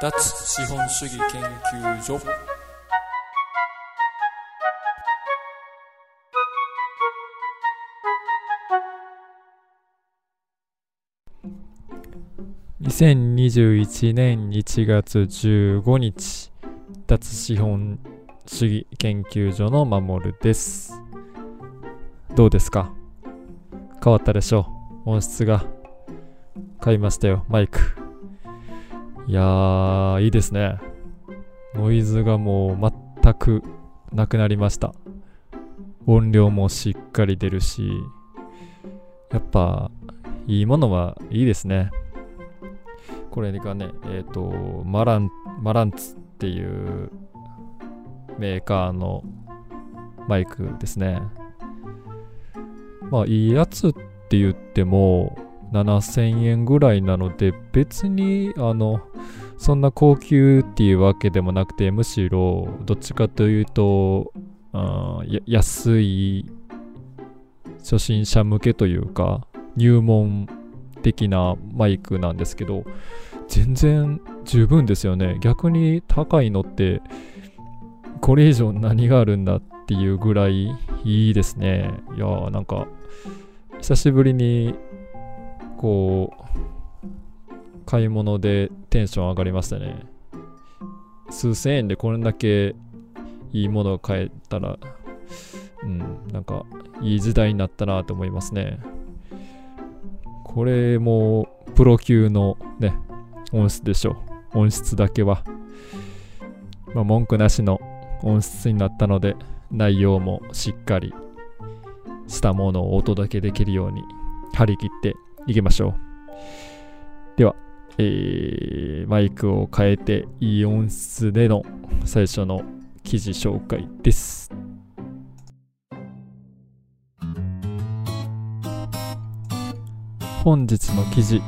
脱資本主義研究所。2021年1月15日、脱資本主義研究所のまもるです。どうですか？変わったでしょう。音質が。買いましたよ、マイク。いやー、いいですね。ノイズがもう全くなくなりました。音量もしっかり出るし、やっぱいいものはいいですね。これがね、マランツっていうメーカーのマイクですね。まあいいやつって言っても7000円ぐらいなので、別にそんな高級っていうわけでもなくて、むしろどっちかというと安い初心者向けというか入門的なマイクなんですけど、全然十分ですよね。逆に高いのってこれ以上何があるんだっていうぐらいいいですね。いやー、なんか久しぶりにこう買い物でテンション上がりましたね。数千円でこれだけいいものを買えたら、なんかいい時代になったなと思いますね。これもプロ級のね、音質でしょ。音質だけは、まあ、文句なしの音質になったので、内容もしっかりしたものをお届けできるように張り切っていきましょう。では、マイクを変えていい音質での最初の記事紹介です。本日の記事、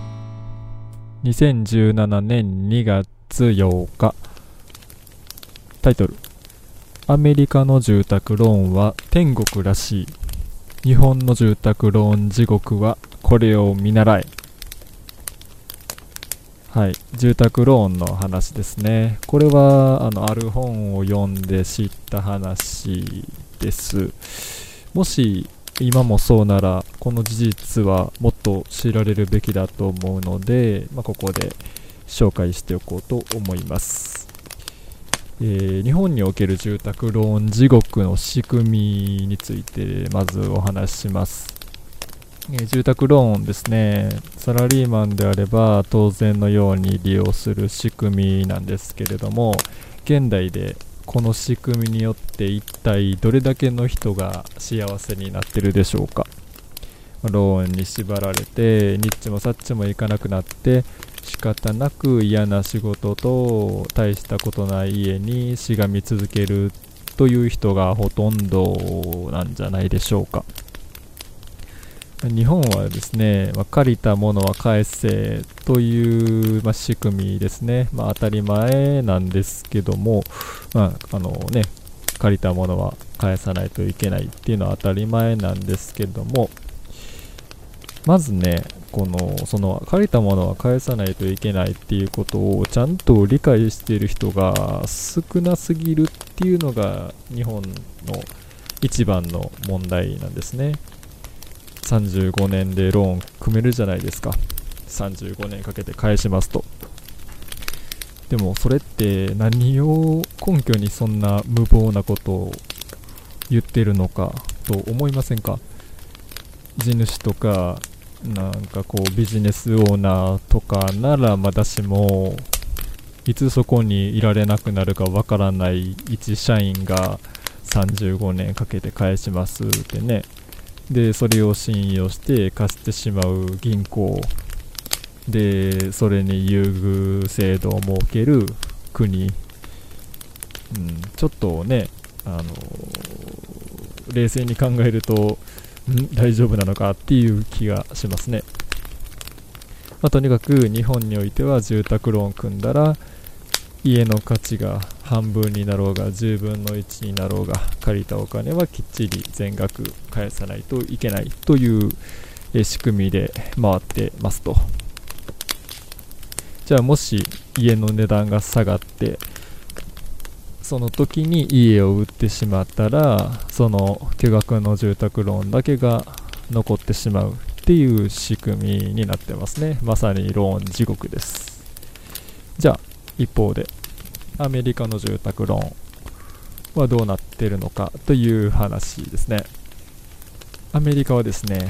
2017年2月8日、タイトル、アメリカの住宅ローンは天国らしい。日本の住宅ローン地獄はこれを見習え。はい、住宅ローンの話ですね。これはある本を読んで知った話です。もし今もそうなら、この事実はもっと知られるべきだと思うので、ここで紹介しておこうと思います。日本における住宅ローン地獄の仕組みについてまずお話しします。住宅ローンですね。サラリーマンであれば当然のように利用する仕組みなんですけれども、現代でこの仕組みによって一体どれだけの人が幸せになってるでしょうか。ローンに縛られてニッチもサッチもいかなくなって、仕方なく嫌な仕事と大したことない家にしがみ続けるという人がほとんどなんじゃないでしょうか。日本はですね、借りたものは返せという、仕組みですね。当たり前なんですけども、借りたものは返さないといけないっていうのは当たり前なんですけども、まずね、その借りたものは返さないといけないっていうことをちゃんと理解している人が少なすぎるっていうのが日本の一番の問題なんですね。35年でローン組めるじゃないですか。35年かけて返しますと。でもそれって何を根拠にそんな無謀なことを言ってるのかと思いませんか。地主とかビジネスオーナーとかならまだしも、いつそこにいられなくなるかわからない一社員が35年かけて返しますってね。でそれを信用して貸してしまう銀行で、それに優遇制度を設ける国、ちょっとね、冷静に考えると大丈夫なのかっていう気がしますね。とにかく日本においては住宅ローン組んだら家の価値が半分になろうが10分の1になろうが、借りたお金はきっちり全額返さないといけないという仕組みで回ってますと。じゃあもし家の値段が下がってその時に家を売ってしまったらその巨額の住宅ローンだけが残ってしまうっていう仕組みになってますね。まさにローン地獄です。じゃあ一方でアメリカの住宅ローンはどうなってるのかという話ですね。アメリカはですね、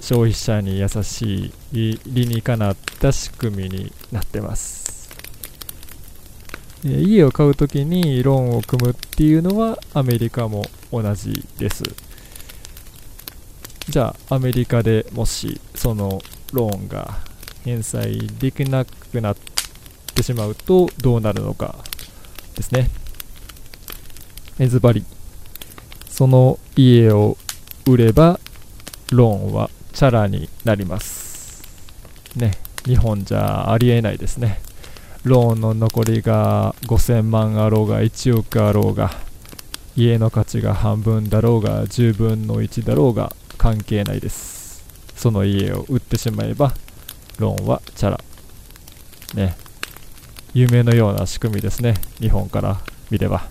消費者に優しい理にかなった仕組みになってます。家を買うときにローンを組むっていうのはアメリカも同じです。じゃあアメリカでもしそのローンが返済できなくなってしまうとどうなるのかですね。ズバリその家を売ればローンはチャラになりますね。日本じゃありえないですね。ローンの残りが5000万あろうが1億あろうが家の価値が半分だろうが10分の1だろうが関係ないです。その家を売ってしまえばローンはチャラね。夢のような仕組みですね、日本から見れば。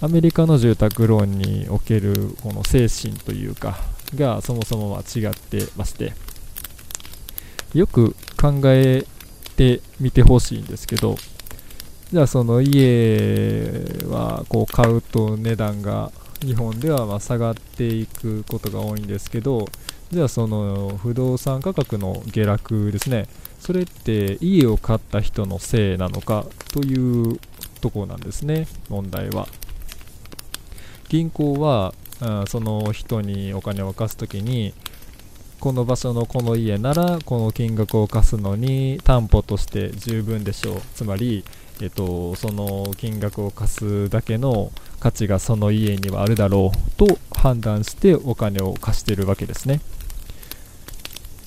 アメリカの住宅ローンにおけるこの精神というかがそもそもは違ってまして、よく考えてみてほしいんですけど、じゃあその家はこう買うと値段が日本ではまあ下がっていくことが多いんですけど、じゃあその不動産価格の下落ですね、それって家を買った人のせいなのかというところなんですね。問題は銀行は、その人にお金を貸すときにこの場所のこの家ならこの金額を貸すのに担保として十分でしょう。つまり、その金額を貸すだけの価値がその家にはあるだろうと判断してお金を貸しているわけですね。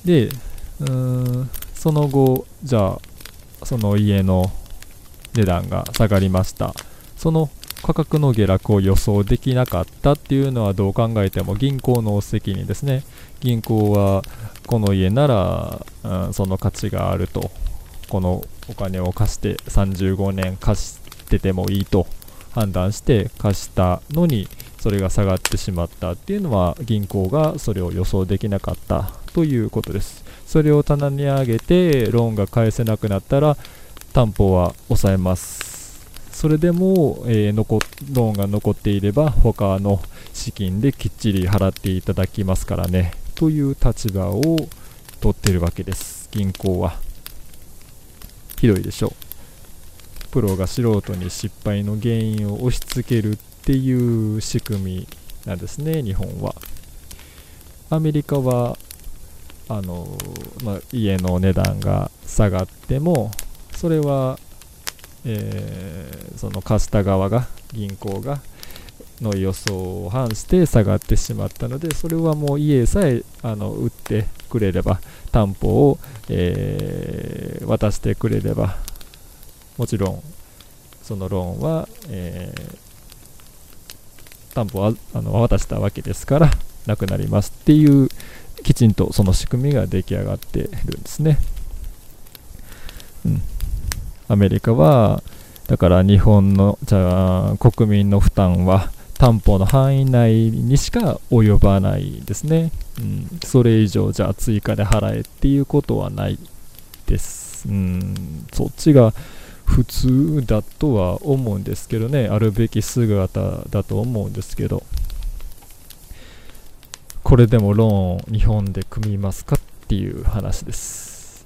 で、その後じゃあその家の値段が下がりました。その価格の下落を予想できなかったっていうのはどう考えても銀行の責任ですね。銀行はこの家なら、その価値があると、このお金を貸して35年貸しててもいいと判断して貸したのにそれが下がってしまったっていうのは銀行がそれを予想できなかったということです。それを棚に上げてローンが返せなくなったら担保は抑えます。それでも、ローンが残っていれば他の資金できっちり払っていただきますからねという立場を取っているわけです、銀行は。ひどいでしょう。プロが素人に失敗の原因を押し付けるっていう仕組みなんですね、日本は。アメリカは家の値段が下がってもそれはその貸した側が銀行がの予想を反して下がってしまったので、それはもう家さえ売ってくれれば担保を、渡してくれればもちろんそのローンは、担保は渡したわけですからなくなりますっていうきちんとその仕組みが出来上がっているんですね。アメリカはだから日本のじゃあ国民の負担は担保の範囲内にしか及ばないですね、それ以上じゃあ追加で払えっていうことはないです、そっちが普通だとは思うんですけどね、あるべき姿だと思うんですけど、これでもローン日本で組みますかっていう話です、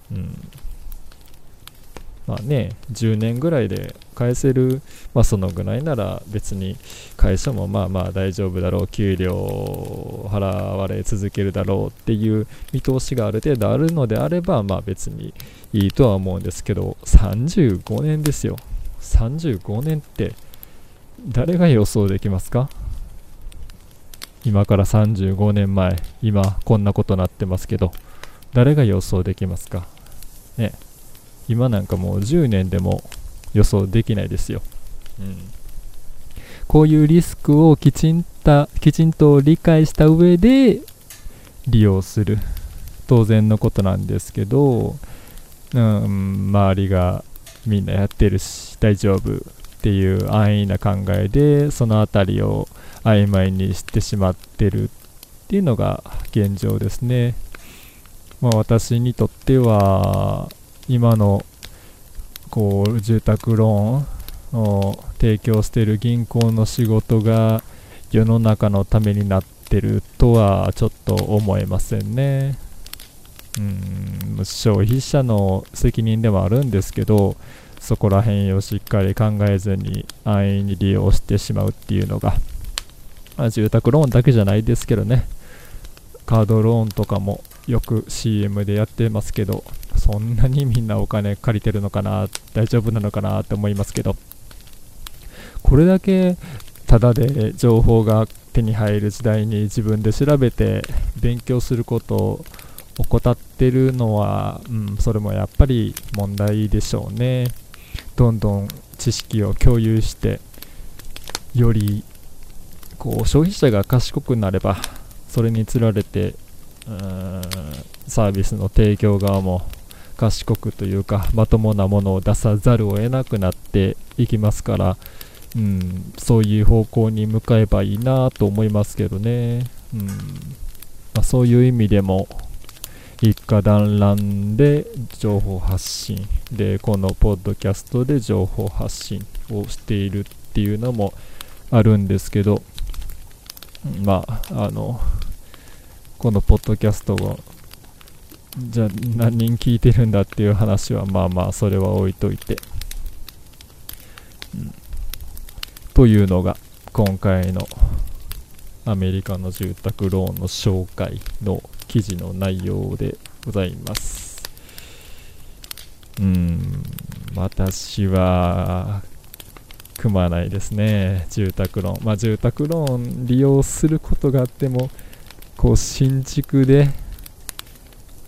まあね、10年ぐらいで返せる、そのぐらいなら別に会社もまあまあ大丈夫だろう、給料払われ続けるだろうっていう見通しがある程度あるのであればまあ別にいいとは思うんですけど、35年ですよ。35年って誰が予想できますか？今から35年前、今こんなことなってますけど誰が予想できますかね。今なんかもう10年でも予想できないですよ、こういうリスクをきちんと理解した上で利用する当然のことなんですけど、周りがみんなやってるし大丈夫っていう安易な考えでそのあたりを曖昧にしてしまってるっていうのが現状ですね。まあ、私にとっては今のこう住宅ローンを提供している銀行の仕事が世の中のためになってるとはちょっと思えませんね。消費者の責任でもあるんですけど、そこら辺をしっかり考えずに安易に利用してしまうっていうのが、住宅ローンだけじゃないですけどね、カードローンとかもよく CM でやってますけど、そんなにみんなお金借りてるのかな、大丈夫なのかなって思いますけど、これだけタダで情報が手に入る時代に自分で調べて勉強することを怠ってるのは、それもやっぱり問題でしょうね。どんどん知識を共有して、よりこう消費者が賢くなれば、それにつられてサービスの提供側も賢くというか、まともなものを出さざるを得なくなっていきますから、そういう方向に向かえばいいなと思いますけどね。そういう意味でも一家団らんで情報発信で、このポッドキャストで情報発信をしているっていうのもあるんですけど、このポッドキャストをじゃあ何人聞いてるんだっていう話はそれは置いといて、というのが今回のアメリカの住宅ローンの紹介の記事の内容でございます。私は組まないですね、住宅ローン。住宅ローン利用することがあっても、こう新築で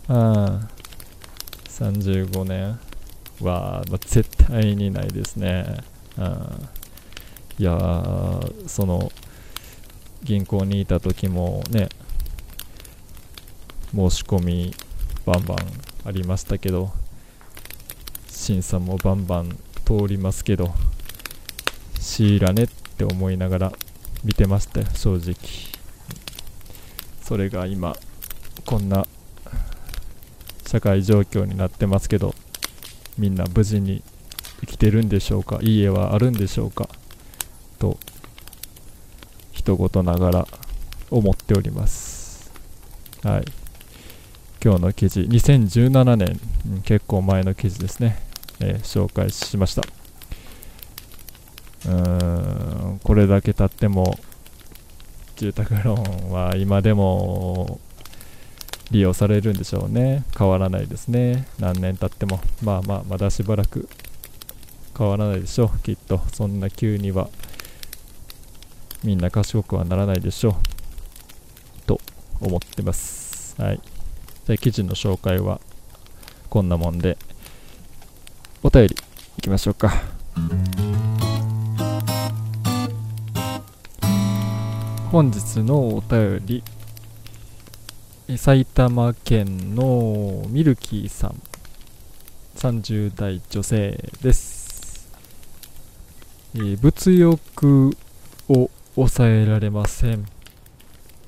35年は、絶対にないですね。いやー、その銀行にいた時もね、申し込みバンバンありましたけど、審査もバンバン通りますけど、知らねって思いながら見てましたよ、正直。それが今こんな社会状況になってますけど、みんな無事に生きてるんでしょうか、家はあるんでしょうかと一言ながら思っております。はい、今日の記事、2017年、結構前の記事ですね、紹介しました。これだけ経っても住宅ローンは今でも利用されるんでしょうね。変わらないですね、何年経っても。まだしばらく変わらないでしょう、きっと。そんな急にはみんな賢くはならないでしょうと思ってます。はい、じゃあ記事の紹介はこんなもんで、お便りいきましょうか。本日のお便り、埼玉県のミルキーさん、30代女性です。物欲を抑えられません。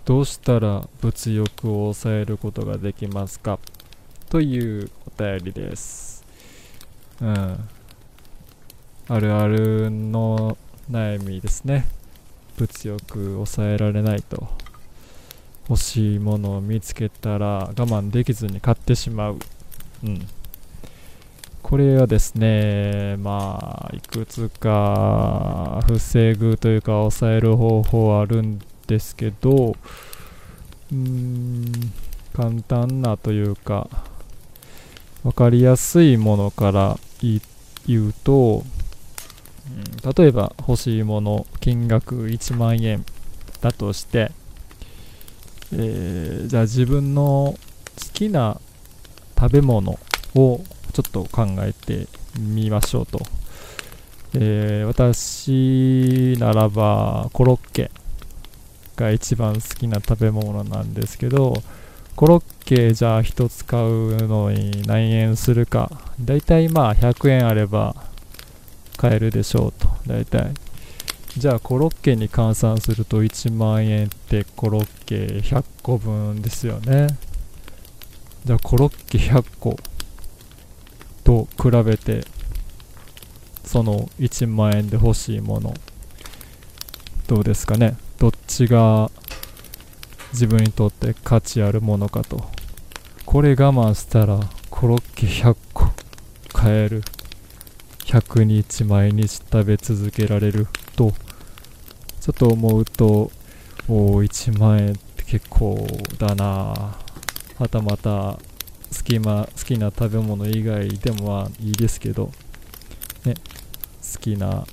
どうしたら物欲を抑えることができますか、というお便りです。あるあるの悩みですね。物欲抑えられないと、欲しいものを見つけたら我慢できずに買ってしまう。これはですね、いくつか防ぐというか抑える方法はあるんですけど、簡単なというか分かりやすいものから言うと、例えば欲しいもの金額1万円だとして、じゃあ自分の好きな食べ物をちょっと考えてみましょうと。私ならばコロッケが一番好きな食べ物なんですけど、コロッケじゃあ1つ買うのに何円するか、だいたいまあ100円あれば買えるでしょうと。だいたいじゃあコロッケに換算すると1万円ってコロッケ100個分ですよね。じゃあコロッケ100個と比べてその1万円で欲しいものどうですかね。どっちが自分にとって価値あるものかと。これ我慢したらコロッケ100個買える、100日毎日食べ続けられるとちょっと思うと、お1万円って結構だな。はたまた好きな食べ物以外でもはいいですけどね、好きな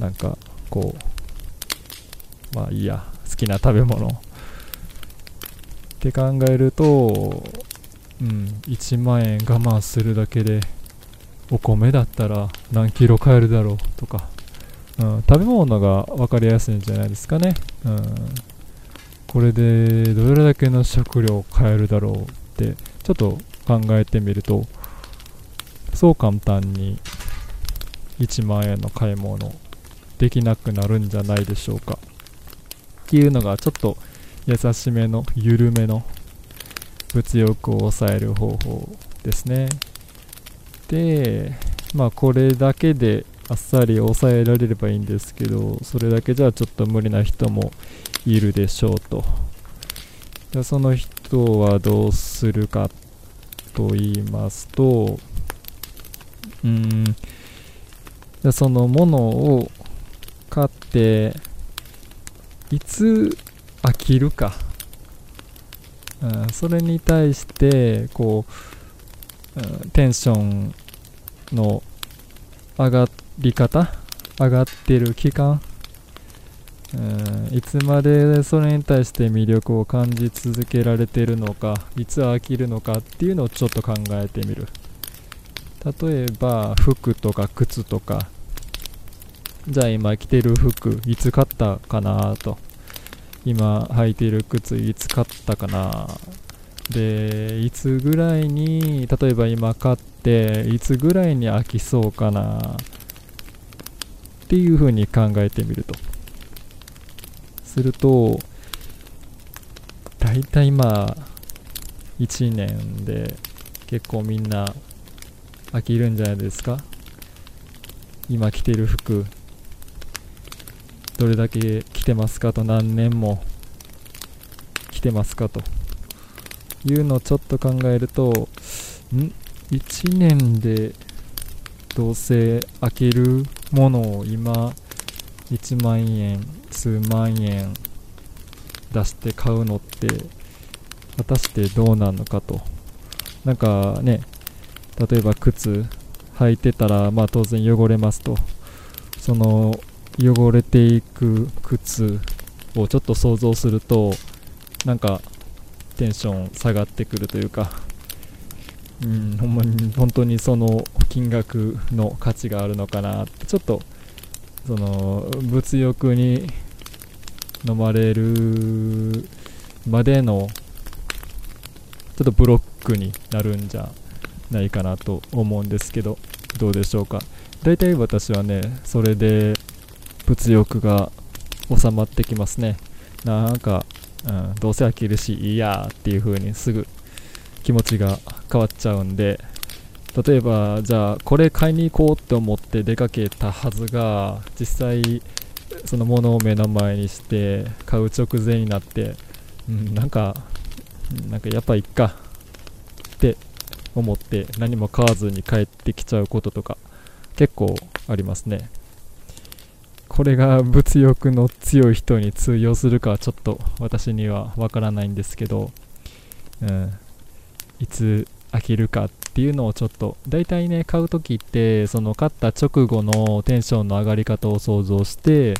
なんかこうまあいいや、好きな食べ物って考えると、1万円我慢するだけでお米だったら何キロ買えるだろうとか、食べ物が分かりやすいんじゃないですかね。これでどれだけの食料を買えるだろうってちょっと考えてみると、そう簡単に1万円の買い物できなくなるんじゃないでしょうかっていうのが、ちょっと優しめの緩めの物欲を抑える方法ですね。でまあこれだけであっさり抑えられればいいんですけど、それだけじゃちょっと無理な人もいるでしょうと。じゃあその人はどうするかと言いますと、そのものを買っていつ飽きるか、それに対してこう、テンションの上がり方、上がってる期間、いつまでそれに対して魅力を感じ続けられてるのか、いつ飽きるのかっていうのをちょっと考えてみる。例えば服とか靴とか、じゃあ今着てる服いつ買ったかなと、今履いてる靴いつ買ったかな、でいつぐらいに、例えば今買っていつぐらいに飽きそうかなっていうふうに考えてみるとすると、だいたいまあ1年で結構みんな飽きるんじゃないですか。今着てる服どれだけ着てますかと、何年も着てますかというのをちょっと考えると、1年でどうせ飽きるものを今1万円数万円出して買うのって果たしてどうなのかと。なんかね、例えば靴履いてたらまあ当然汚れますと、その汚れていく靴をちょっと想像するとなんかテンション下がってくるというか、本当にその金額の価値があるのかなって、ちょっとその物欲に飲まれるまでのちょっとブロックになるんじゃないかなと思うんですけど、どうでしょうか。だいたい私はね、それで物欲が収まってきますね。なんか、どうせ飽きるしいいやっていう風にすぐ気持ちが変わっちゃうんで、例えばじゃあこれ買いに行こうって思って出かけたはずが、実際そのものを目の前にして買う直前になって、なんかやっぱいっかって思って何も買わずに帰ってきちゃうこととか結構ありますね。これが物欲の強い人に通用するかはちょっと私にはわからないんですけど、いつ飽きるかっていうのをちょっと、だいたいね買うときってその買った直後のテンションの上がり方を想像して、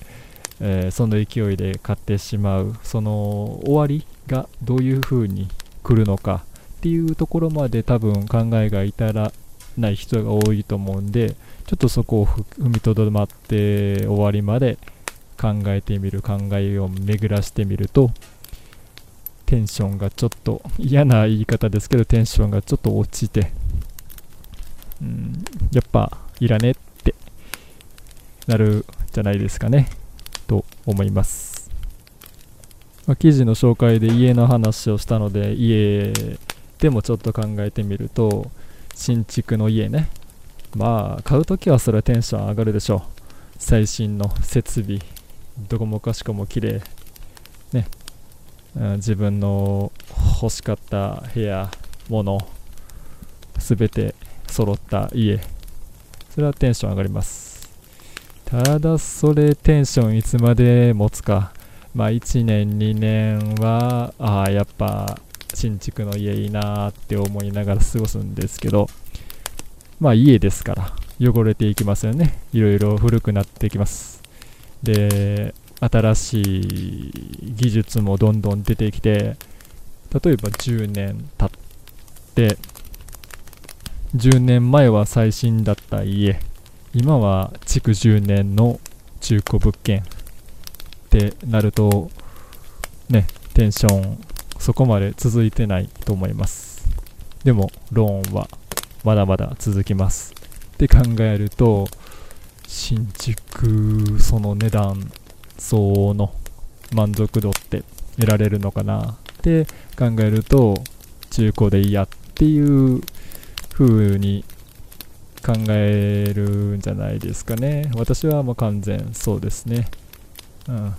その勢いで買ってしまう、その終わりがどういう風に来るのかっていうところまで多分考えが至らない人が多いと思うんで、ちょっとそこを踏みとどまって終わりまで考えてみる、考えを巡らしてみると、テンションがちょっと嫌な言い方ですけど、テンションがちょっと落ちて、やっぱいらねってなるじゃないですかねと思います。まあ、記事の紹介で家の話をしたので、家でもちょっと考えてみると、新築の家ね、まあ買うときはそれはテンション上がるでしょう。最新の設備、どこもかしこも綺麗ね、自分の欲しかった部屋、物すべて揃った家、それはテンション上がります。ただそれテンションいつまで持つか、まあ1年2年はやっぱ新築の家いいなーって思いながら過ごすんですけど、まあ家ですから汚れていきますよね。いろいろ古くなってきます。で、新しい技術もどんどん出てきて、例えば10年経って、10年前は最新だった家、今は築10年の中古物件ってなると、ね、テンションそこまで続いてないと思います。でもローンはまだまだ続きます。って考えると、新築その値段相応の満足度って得られるのかなって考えると、中古でいいやっていう風に考えるんじゃないですかね。私はもう完全そうですね。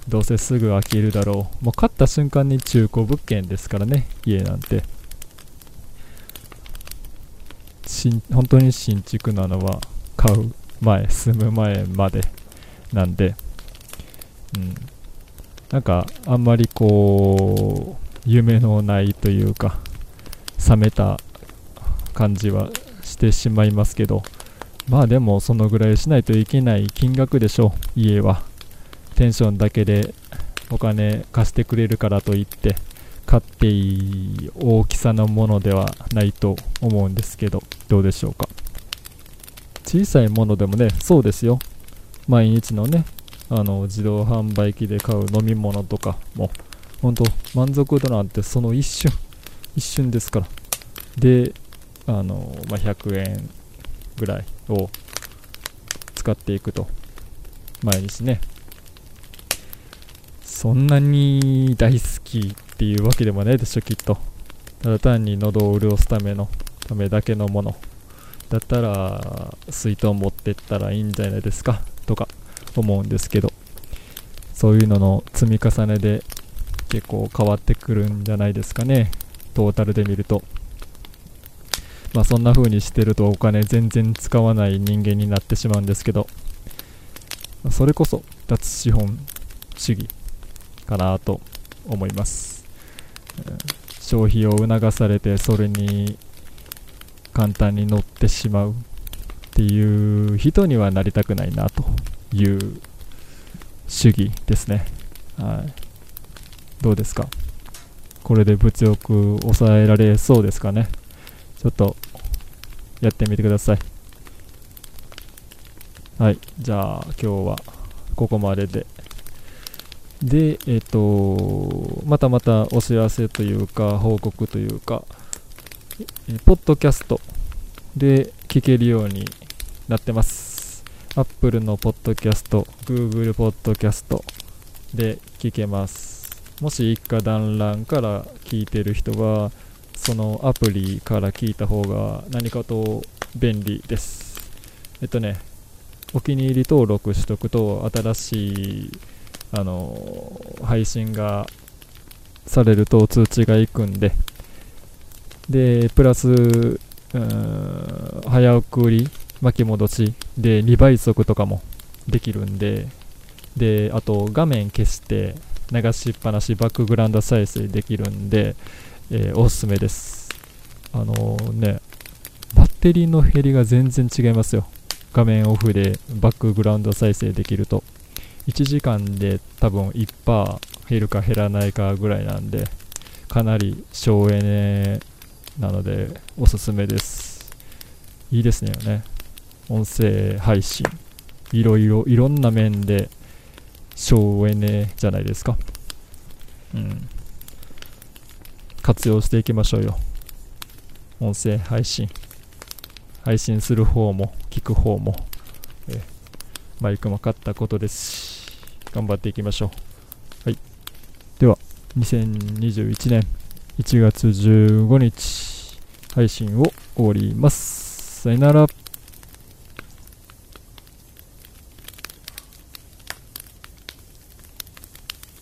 どうせすぐ飽きるだろう。もう買った瞬間に中古物件ですからね、家なんて。本当に新築なのは買う前、住む前までなんで、なんかあんまりこう夢のないというか冷めた感じはしてしまいますけど、まあでもそのぐらいしないといけない金額でしょう、家は。テンションだけでお金貸してくれるからといって買っていい大きさのものではないと思うんですけど、どうでしょうか。小さいものでもね、そうですよ。毎日のね、自動販売機で買う飲み物とかも、ほんと満足度なんてその一瞬ですから。で、100円ぐらいを使っていくと、毎日ね、そんなに大好きっていうわけでもないでしょ、きっと。ただ単に喉を潤すためだけのものだったら、水筒持ってったらいいんじゃないですかとか思うんですけど、そういうのの積み重ねで結構変わってくるんじゃないですかね、トータルで見ると。まあそんな風にしてるとお金全然使わない人間になってしまうんですけど、それこそ脱資本主義かなと思います。消費を促されてそれに簡単に乗ってしまうっていう人にはなりたくないなという主義ですね。はい、どうですか。これで物欲抑えられそうですかね。ちょっとやってみてください。はい、じゃあ今日はここまでで。で、またお知らせというか報告というか、ポッドキャストで聞けるようになってます。Apple のポッドキャスト、Google ポッドキャストで聞けます。もし一家団らんから聞いてる人は、そのアプリから聞いた方が何かと便利です。お気に入り登録しとくと、新しい配信がされると通知がいくんで、で、プラス早送り、巻き戻しで2倍速とかもできるんで、で、あと画面消して流しっぱなし、バックグラウンド再生できるんで、おすすめです。バッテリーの減りが全然違いますよ。画面オフでバックグラウンド再生できると1時間で多分 1% 減るか減らないかぐらいなんで、かなり省エネなのでおすすめです。いいですね。音声配信、いろんな面で省エネじゃないですか。活用していきましょうよ。音声配信。配信する方も、聞く方も、マイクも買ったことですし、頑張っていきましょう。はい。では、2021年1月15日、配信を終わります。さよなら。